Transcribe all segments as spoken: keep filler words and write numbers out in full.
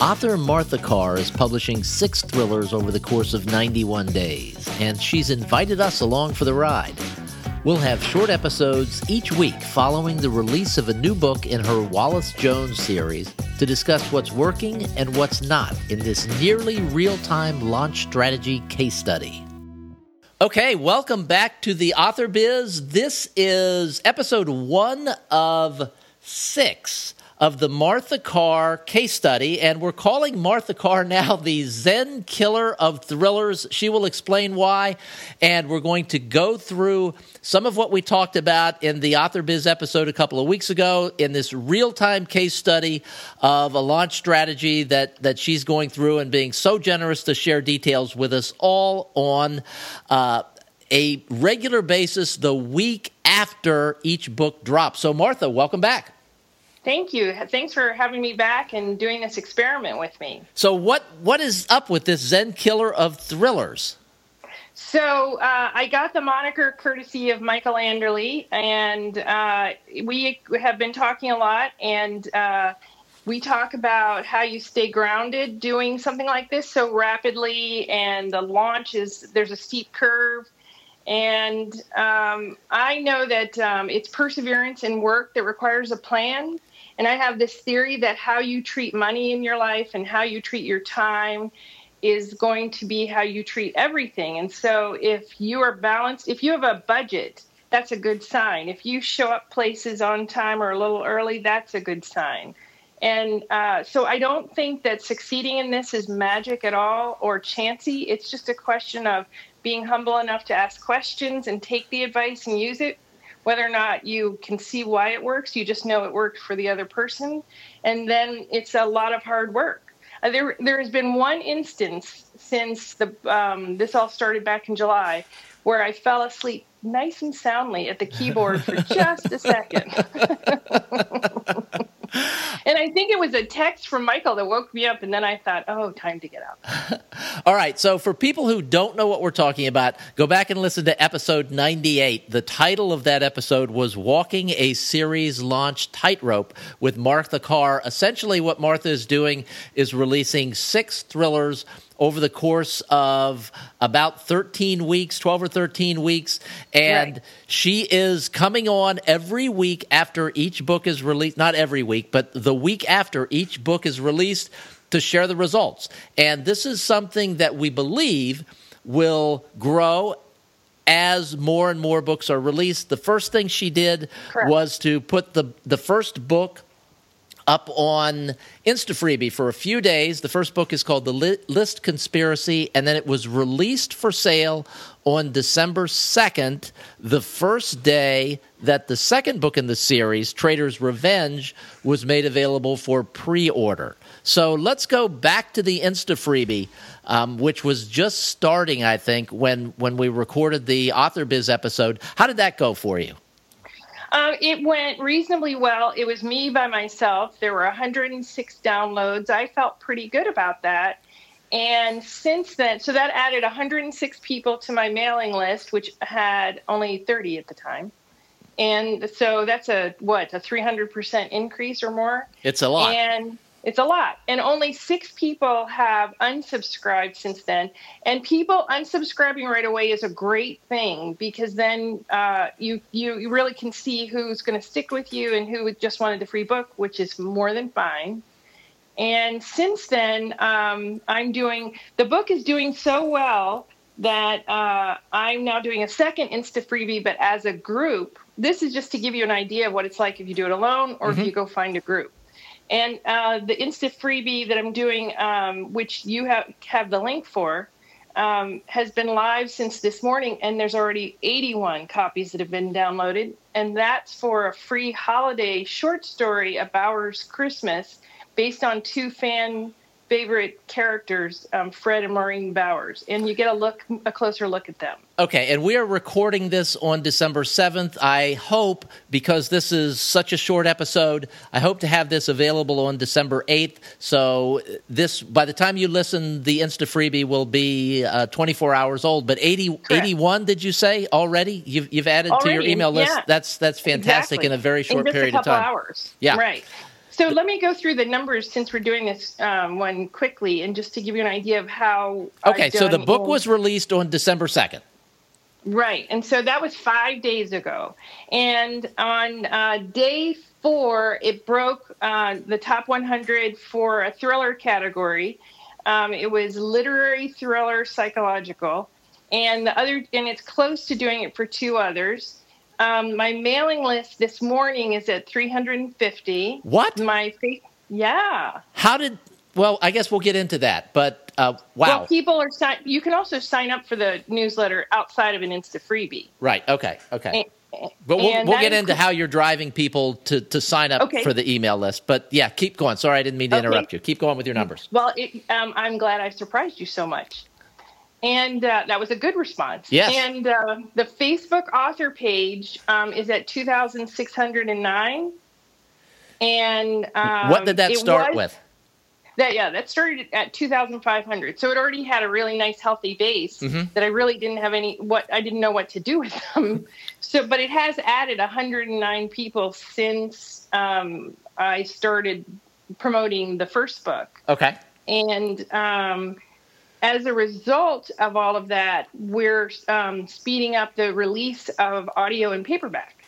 Author Martha Carr is publishing six thrillers over the course of ninety-one days, and she's invited us along for the ride. We'll have short episodes each week following the release of a new book in her Wallace Jones series to discuss what's working and what's not in this nearly real-time launch strategy case study. Okay, welcome back to the Author Biz. This is episode one of six of the Martha Carr case study, and we're calling Martha Carr now the Zen killer of thrillers. She will explain why, and we're going to go through some of what we talked about in the Author Biz episode a couple of weeks ago in this real-time case study of a launch strategy that, that she's going through and being so generous to share details with us all on uh, a regular basis the week after each book drops. So, Martha, welcome back. Thank you. Thanks for having me back and doing this experiment with me. So what what is up with this Zen killer of thrillers? So uh, I got the moniker courtesy of Michael Anderle, and uh, we have been talking a lot, and uh, we talk about how you stay grounded doing something like this so rapidly, and the launch is, there's a steep curve. And um, I know that um, it's perseverance and work that requires a plan. And I have this theory that how you treat money in your life and how you treat your time is going to be how you treat everything. And so if you are balanced, if you have a budget, that's a good sign. If you show up places on time or a little early, that's a good sign. And uh, so I don't think that succeeding in this is magic at all or chancy. It's just a question of being humble enough to ask questions and take the advice and use it. Whether or not you can see why it works, you just know it worked for the other person. And then it's a lot of hard work. Uh, there, there has been one instance since the um, this all started back in July where I fell asleep nice and soundly at the keyboard for just a second. And I think it was a text from Michael that woke me up, and then I thought, oh, time to get up. All right, so for people who don't know what we're talking about, go back and listen to episode ninety-eight. The title of that episode was Walking a Series Launch Tightrope with Martha Carr. Essentially what Martha is doing is releasing six thrillers over the course of about thirteen weeks, twelve or thirteen weeks. And right. She is coming on every week after each book is released, not every week, but the week after each book is released to share the results. And this is something that we believe will grow as more and more books are released. The first thing she did Correct. was to put the, the first book up on Instafreebie for a few days. The first book is called The List Conspiracy, and then it was released for sale on December second, the first day that the second book in the series, Traitor's Revenge, was made available for pre-order. So let's go back to the Instafreebie, um, which was just starting, I think, when, when we recorded the Author Biz episode. How did that go for you? Uh, it went reasonably well. It was me by myself. There were one hundred six downloads. I felt pretty good about that. And since then, so that added one hundred six people to my mailing list, which had only thirty at the time. And so that's a, what, a three hundred percent increase or more? It's a lot. And it's a lot. And only six people have unsubscribed since then. And people unsubscribing right away is a great thing because then uh, you, you you really can see who's going to stick with you and who just wanted the free book, which is more than fine. And since then, um, I'm doing – the book is doing so well that uh, I'm now doing a second Instafreebie, but as a group. This is just to give you an idea of what it's like if you do it alone or mm-hmm. if you go find a group. And uh, the Instafreebie that I'm doing, um, which you have, have the link for, um, has been live since this morning, and there's already eighty-one copies that have been downloaded. And that's for a free holiday short story, A Bowers Christmas, based on two fan favorite characters, um, Fred and Maureen Bowers. And you get a look, a closer look at them. Okay, and we are recording this on December seventh. I hope, because this is such a short episode, I hope to have this available on December eighth. So this, by the time you listen, the Instafreebie will be uh, twenty-four hours old. But eighty, eighty-one, did you say, already? You've, you've added already, to your email list. Yeah. That's that's fantastic exactly. in a very short in just period a couple of time. Hours. Yeah. Right. So let me go through the numbers since we're doing this um, one quickly, and just to give you an idea of how. Okay, I've so the book in- was released on December second. Right, and so that was five days ago. And on uh, day four, it broke uh, the top one hundred for a thriller category. Um, it was literary, thriller, psychological. And the other, and it's close to doing it for two others. Um, my mailing list this morning is at three hundred fifty. What? My yeah. How did? Well, I guess we'll get into that. But uh, wow, well, people are. Si- you can also sign up for the newsletter outside of an Instafreebie. Right. Okay. Okay. And, but we'll we'll get into how you're driving people to, to sign up okay. for the email list. But yeah, keep going. Sorry, I didn't mean to okay. interrupt you. Keep going with your numbers. Well, it, um, I'm glad I surprised you so much. And uh, that was a good response. Yes. And uh, the Facebook author page um, is at two thousand six hundred nine. And um, what did that start was, with? That yeah, that started at two thousand five hundred. So it already had a really nice, healthy base mm-hmm. that I really didn't have any. What I didn't know what to do with them. So, but it has added one hundred nine people since um, I started promoting the first book. Okay. And. Um, As a result of all of that, we're um, speeding up the release of audio and paperback.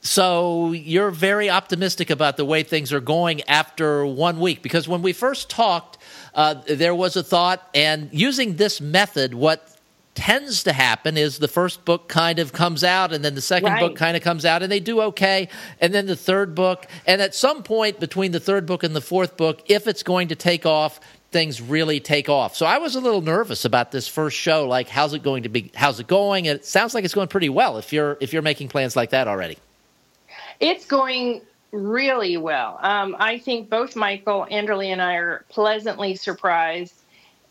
So you're very optimistic about the way things are going after one week, because when we first talked, uh, there was a thought, and using this method, what tends to happen is the first book kind of comes out, and then the second right. book kind of comes out, and they do okay, and then the third book, and at some point between the third book and the fourth book, if it's going to take off, things really take off. So I was a little nervous about this first show. Like, how's it going to be? How's it going? And it sounds like it's going pretty well. If you're if you're making plans like that already, it's going really well. Um, I think both Michael Anderle and I are pleasantly surprised,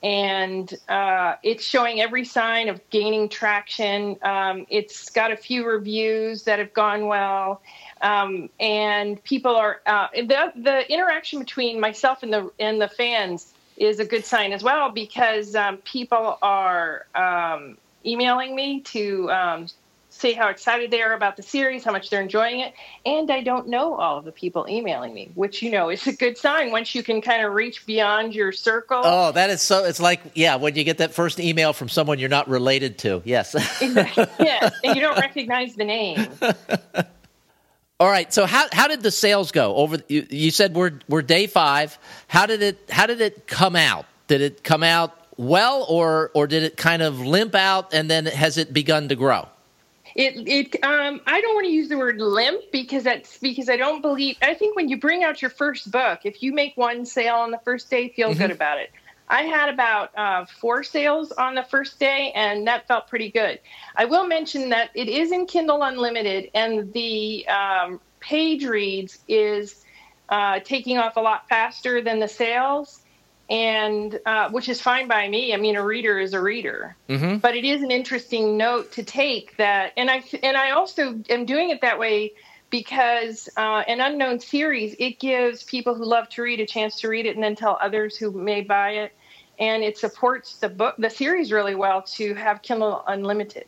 and uh, it's showing every sign of gaining traction. Um, it's got a few reviews that have gone well. Um, and people are uh, the the interaction between myself and the and the fans is a good sign as well, because um, people are um, emailing me to um, say how excited they are about the series, how much they're enjoying it. And I don't know all of the people emailing me, which, you know, is a good sign once you can kind of reach beyond your circle. Oh, that is so – it's like, yeah, when you get that first email from someone you're not related to. Yes. Exactly. Yes, and you don't recognize the name. All right. So how how did the sales go over? You, you said we're we're day five. How did it how did it come out? Did it come out well, or or did it kind of limp out, and then has it begun to grow? It it um I don't want to use the word limp because that's because I don't believe I think when you bring out your first book, if you make one sale on the first day, feel mm-hmm. good about it. I had about uh, four sales on the first day, and that felt pretty good. I will mention that it is in Kindle Unlimited, and the um, page reads is uh, taking off a lot faster than the sales, and uh, which is fine by me. I mean, a reader is a reader. Mm-hmm. But it is an interesting note to take that, and I, and I also am doing it that way because uh, an unknown series, it gives people who love to read a chance to read it and then tell others who may buy it. And it supports the book, the series really well to have Kindle Unlimited.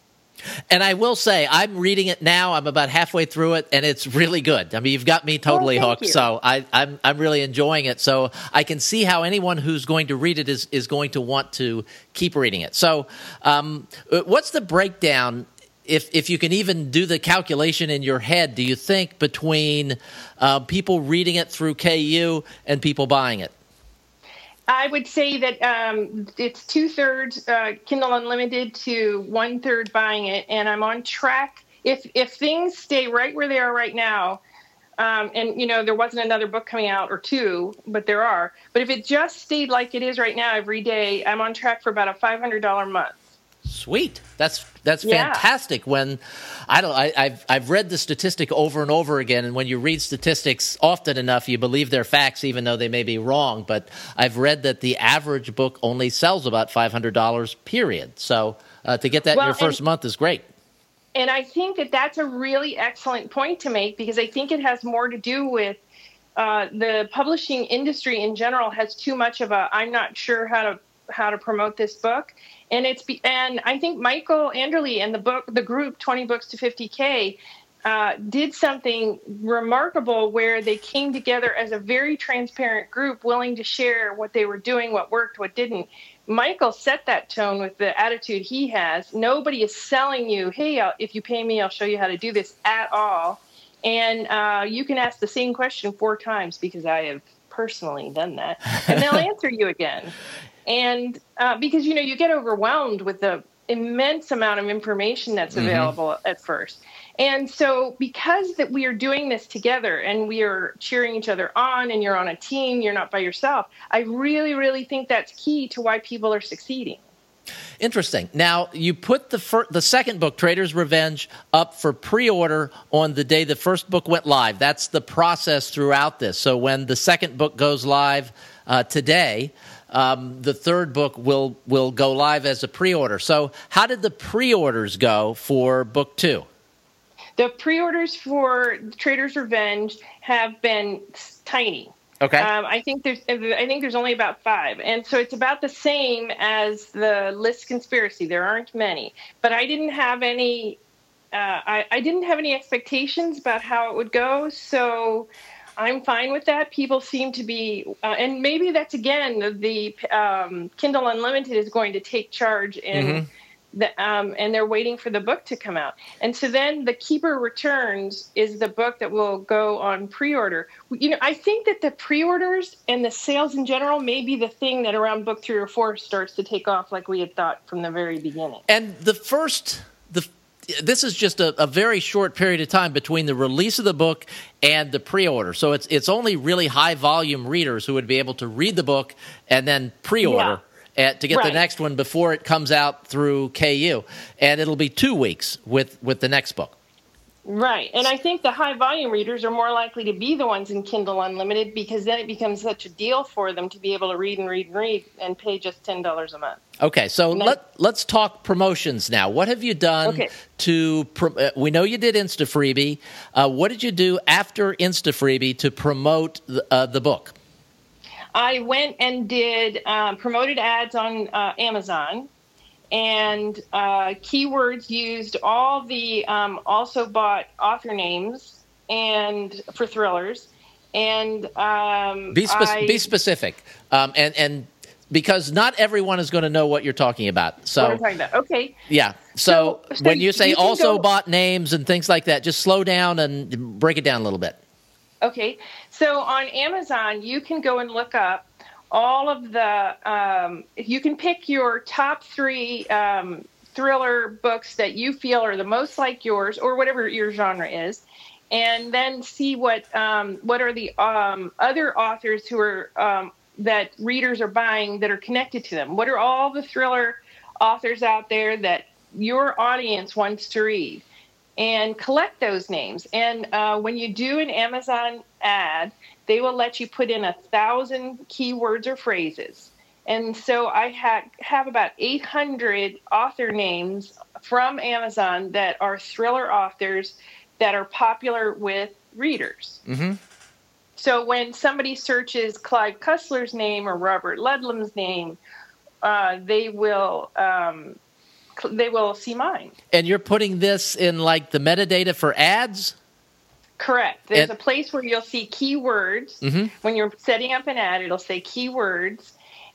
And I will say, I'm reading it now. I'm about halfway through it, and it's really good. I mean, you've got me totally oh, hooked. You. So I, I'm I'm really enjoying it. So I can see how anyone who's going to read it is is going to want to keep reading it. So um, what's the breakdown? If if you can even do the calculation in your head, do you think between uh, people reading it through K U and people buying it? I would say that um, it's two-thirds uh, Kindle Unlimited to one-third buying it, and I'm on track. If if things stay right where they are right now, um, and, you know, there wasn't another book coming out or two, but there are. But if it just stayed like it is right now every day, I'm on track for about a five hundred dollars a month. Sweet. That's that's fantastic. Yeah. When I don't, I, I've I've read the statistic over and over again, and when you read statistics often enough, you believe they're facts, even though they may be wrong. But I've read that the average book only sells about five hundred dollars. Period. So uh, to get that well, in your first and, month is great. And I think that that's a really excellent point to make, because I think it has more to do with uh, the publishing industry in general has too much of a I'm not sure how to how to promote this book. And it's and I think Michael Anderle and the book, the group twenty Books to fifty K, uh, did something remarkable where they came together as a very transparent group, willing to share what they were doing, what worked, what didn't. Michael set that tone with the attitude he has. Nobody is selling you, hey, I'll, if you pay me, I'll show you how to do this at all. And uh, you can ask the same question four times because I have personally done that. And they'll answer you again. And uh, because, you know, you get overwhelmed with the immense amount of information that's available mm-hmm. at first. And so because that we are doing this together and we are cheering each other on and you're on a team, you're not by yourself, I really, really think that's key to why people are succeeding. Interesting. Now, you put the fir- the second book, Traitor's Revenge, up for pre-order on the day the first book went live. That's the process throughout this. So when the second book goes live uh, today, um, the third book will will go live as a pre-order. So how did the pre-orders go for book two? The pre-orders for Traitor's Revenge have been tiny. Okay. Um, I think there's I think there's only about five. And so it's about the same as The List Conspiracy. There aren't many. But I didn't have any uh, I, I didn't have any expectations about how it would go. So I'm fine with that. People seem to be uh, and maybe that's again the, the um, Kindle Unlimited is going to take charge in mm-hmm. The, um, and they're waiting for the book to come out. And so then The Keeper Returns is the book that will go on pre-order. You know, I think that the pre-orders and the sales in general may be the thing that around book three or four starts to take off like we had thought from the very beginning. And the first, the this is just a, a very short period of time between the release of the book and the pre-order. So it's, it's only really high-volume readers who would be able to read the book and then pre-order. Yeah. At, to get right. the next one before it comes out through K U. And it'll be two weeks with, with the next book. Right. And I think the high-volume readers are more likely to be the ones in Kindle Unlimited because then it becomes such a deal for them to be able to read and read and read and pay just ten dollars a month. Okay. So then, let, let's talk promotions now. What have you done okay. to pro- – we know you did Instafreebie. Uh, what did you do after Instafreebie to promote the, uh, the book? I went and did um, promoted ads on uh, Amazon, and uh, keywords used all the um, also bought author names and for thrillers. And um, be, spe- I, be specific, um, and and because not everyone is going to know what you're talking about. So what I'm talking about, okay, yeah. So, so, so when you say you also go- bought names and things like that, just slow down and break it down a little bit. Okay, so on Amazon, you can go and look up all of the, um, you can pick your top three um, thriller books that you feel are the most like yours, or whatever your genre is, and then see what um, what are the um, other authors who are, um, that readers are buying that are connected to them. What are all the thriller authors out there that your audience wants to read? And collect those names. And uh, when you do an Amazon ad, they will let you put in a thousand keywords or phrases. And so I ha- have about eight hundred author names from Amazon that are thriller authors that are popular with readers. Mm-hmm. So when somebody searches Clive Cussler's name or Robert Ludlum's name, uh, they will... Um, they will see mine. And you're putting this in like the metadata for ads? Correct. There's and- a place where you'll see keywords. Mm-hmm. When you're setting up an ad, it'll say keywords.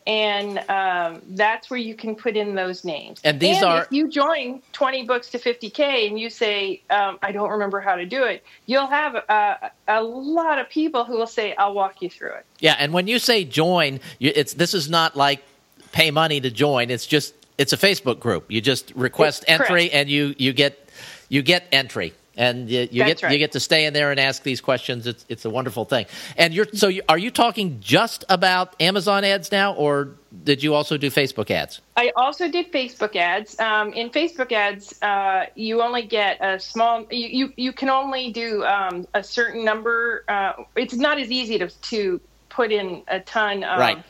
And um, that's where you can put in those names. And these and are. If you join twenty Books to fifty K and you say, um, I don't remember how to do it, you'll have a, a lot of people who will say, I'll walk you through it. Yeah. And when you say join, you, it's this is not like pay money to join, it's just. It's a Facebook group. You just request it's entry, correct. and you, you get you get entry, and you, you get right. you get to stay in there and ask these questions. It's it's a wonderful thing. And you're so you, are you talking just about Amazon ads now, or did you also do Facebook ads? I also did Facebook ads. Um, in Facebook ads, uh, you only get a small. You you, you can only do um, a certain number. Uh, it's not as easy to to put in a ton of. Right.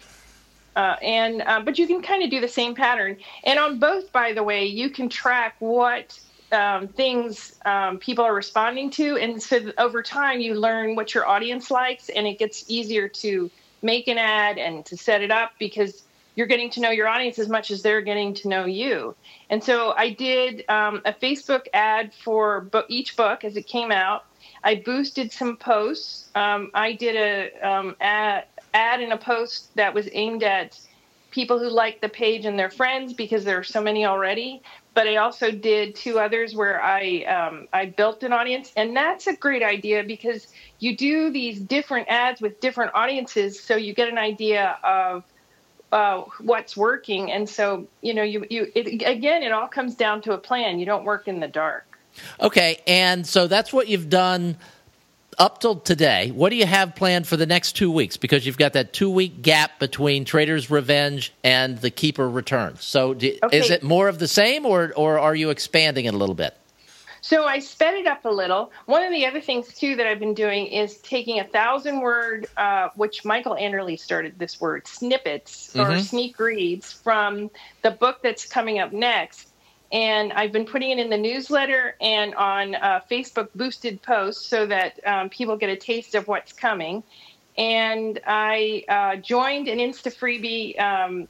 Uh, and uh, but you can kind of do the same pattern. And on both, by the way, you can track what um, things um, people are responding to. And so over time, you learn what your audience likes, and it gets easier to make an ad and to set it up because you're getting to know your audience as much as they're getting to know you. And so I did um, a Facebook ad for book, each book as it came out. I boosted some posts. Um, I did a um, ad, ad in a post that was aimed at people who like the page and their friends, because there are so many already. But I also did two others where I um, I built an audience. And that's a great idea, because you do these different ads with different audiences, so you get an idea of uh, what's working. And so, you know, you you it, again, it all comes down to a plan. You don't work in the dark. Okay, and so that's what you've done up till today. What do you have planned for the next two weeks? Because you've got that two-week gap between Traitor's Revenge and The Keeper Returns. So do, okay. Is it more of the same, or, or are you expanding it a little bit? So I sped it up a little. One of the other things, too, that I've been doing is taking a thousand-word, uh, which Michael Anderle started this word, snippets mm-hmm. or sneak reads from the book that's coming up next. And I've been putting it in the newsletter and on uh, Facebook boosted posts so that um, people get a taste of what's coming. And I uh, joined an Instafreebie um,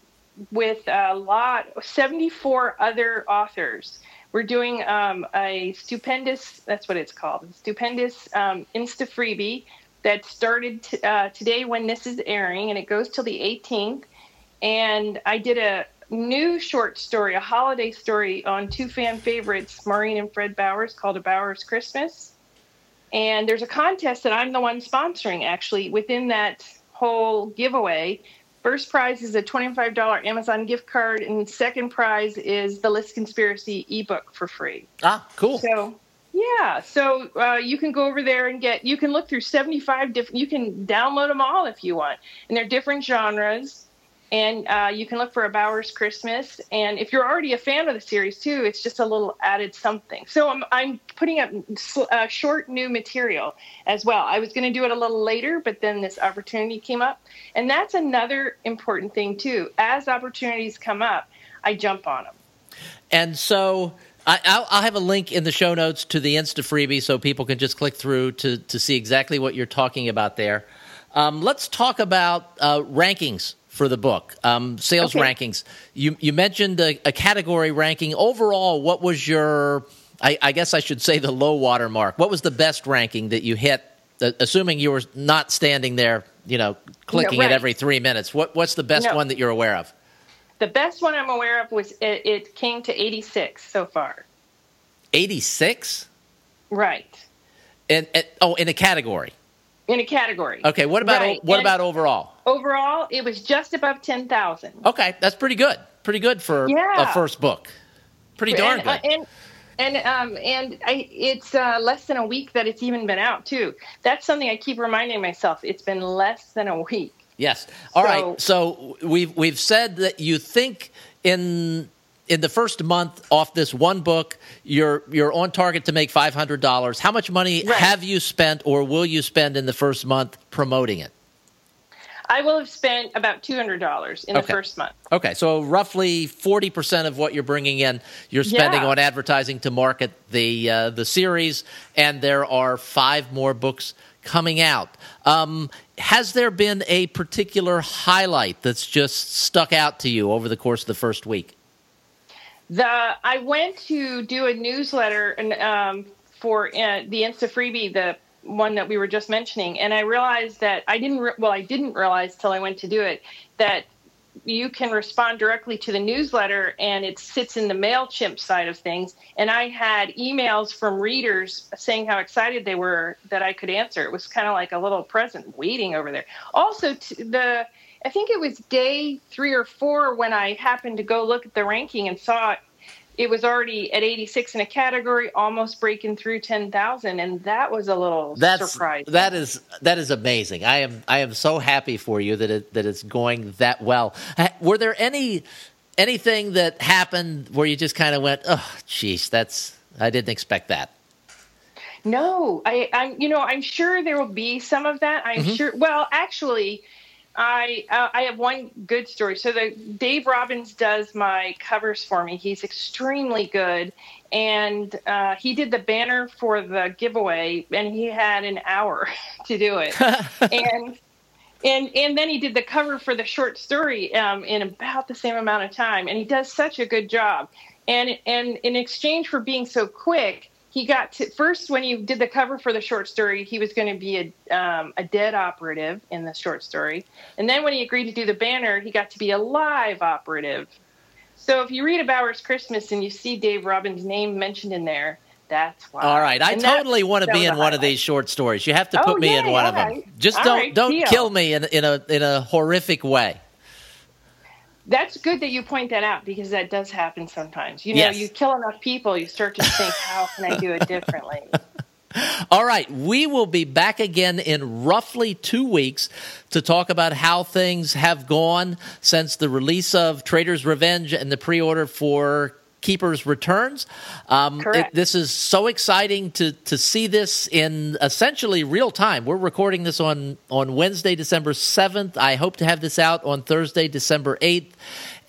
with a lot, seventy-four other authors. We're doing um, a stupendous, that's what it's called, a stupendous um, Instafreebie that started t- uh, today when this is airing, and it goes till the eighteenth. And I did a new short story, a holiday story on two fan favorites, Maureen and Fred Bowers, called A Bowers Christmas. And there's a contest that I'm the one sponsoring, actually, within that whole giveaway. First prize is a twenty-five dollars Amazon gift card, and second prize is The List Conspiracy ebook for free. Ah, cool. So, yeah. So uh, you can go over there and get, you can look through seventy-five different, you can download them all if you want. And they're different genres. And uh, you can look for A Bowers Christmas. And if you're already a fan of the series, too, it's just a little added something. So I'm, I'm putting up uh, short new material as well. I was going to do it a little later, but then this opportunity came up. And that's another important thing, too. As opportunities come up, I jump on them. And so I, I'll, I'll have a link in the show notes to the Instafreebie so people can just click through to, to see exactly what you're talking about there. Um, let's talk about uh, rankings for the book, um, sales okay. rankings. You you mentioned a, a category ranking. Overall, what was your, I, I guess I should say the low water mark. What was the best ranking that you hit, uh, assuming you were not standing there, you know, clicking no, right. it every three minutes? What What's the best no. one that you're aware of? The best one I'm aware of was it, it came to eighty-six so far. eighty-six? Right. And, and oh, in a category. In a category. Okay, what about right. what and about overall? Overall, it was just above ten thousand. Okay, that's pretty good. Pretty good for yeah. a first book. Pretty darn and, good. Uh, and and um and I it's uh, less than a week that it's even been out too. That's something I keep reminding myself. It's been less than a week. Yes. All so, right. So we've we've said that you think in in the first month off this one book, you're you're on target to make five hundred dollars. How much money right. have you spent or will you spend in the first month promoting it? I will have spent about two hundred dollars in okay. the first month. Okay, so roughly forty percent of what you're bringing in, you're spending yeah. on advertising to market the uh, the series, and there are five more books coming out. Um, has there been a particular highlight that's just stuck out to you over the course of the first week? The I went to do a newsletter and um, for uh, the Instafreebie, the one that we were just mentioning, and I realized that I didn't. Re- well, I didn't realize till I went to do it that you can respond directly to the newsletter, and it sits in the MailChimp side of things. And I had emails from readers saying how excited they were that I could answer. It was kind of like a little present waiting over there. Also, t- the. I think it was day three or four when I happened to go look at the ranking and saw it, it was already at eighty-six in a category, almost breaking through ten thousand, and that was a little That's, surprising. That is that is amazing. I am I am so happy for you that it, that it's going that well. Were there any anything that happened where you just kind of went, oh, geez, that's I didn't expect that? No, I I'm you know I'm sure there will be some of that. I'm mm-hmm. sure. Well, actually. I uh, I have one good story. So the Dave Robbins does my covers for me. He's extremely good, and uh, he did the banner for the giveaway, and he had an hour to do it. and And and then he did the cover for the short story um, in about the same amount of time, and he does such a good job. And and in exchange for being so quick, he got to, first when he did the cover for the short story, he was going to be a um, a dead operative in the short story, and then when he agreed to do the banner, he got to be a live operative. So if you read A Bowers Christmas and you see Dave Robbins' name mentioned in there, that's why. All right, I and totally want to be in one of these short stories. You have to put oh, me yeah, in one yeah. of them. Just all don't right, don't deal. kill me in in a in a horrific way. That's good that you point that out, because that does happen sometimes. You know, yes. you kill enough people, you start to think, how can I do it differently? All right. We will be back again in roughly two weeks to talk about how things have gone since the release of Traitor's Revenge and the pre-order for Keeper's Returns. Um, it, this is so exciting to to see this in essentially real time. We're recording this on, on Wednesday, December seventh. I hope to have this out on Thursday, December eighth.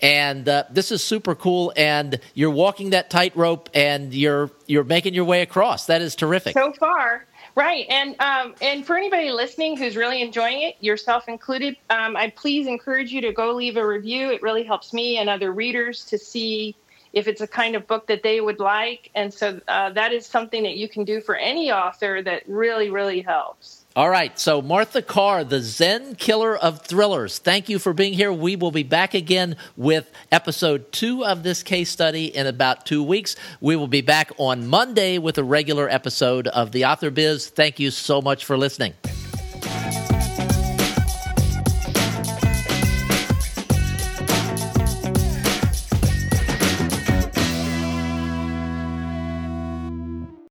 And uh, this is super cool. And you're walking that tightrope, and you're you're making your way across. That is terrific. So far. Right. And um, and for anybody listening who's really enjoying it, yourself included, um, I please encourage you to go leave a review. It really helps me and other readers to see if it's a kind of book that they would like. And so uh, that is something that you can do for any author that really, really helps. All right. So Martha Carr, the Zen killer of thrillers, thank you for being here. We will be back again with episode two of this case study in about two weeks. We will be back on Monday with a regular episode of The Author Biz. Thank you so much for listening.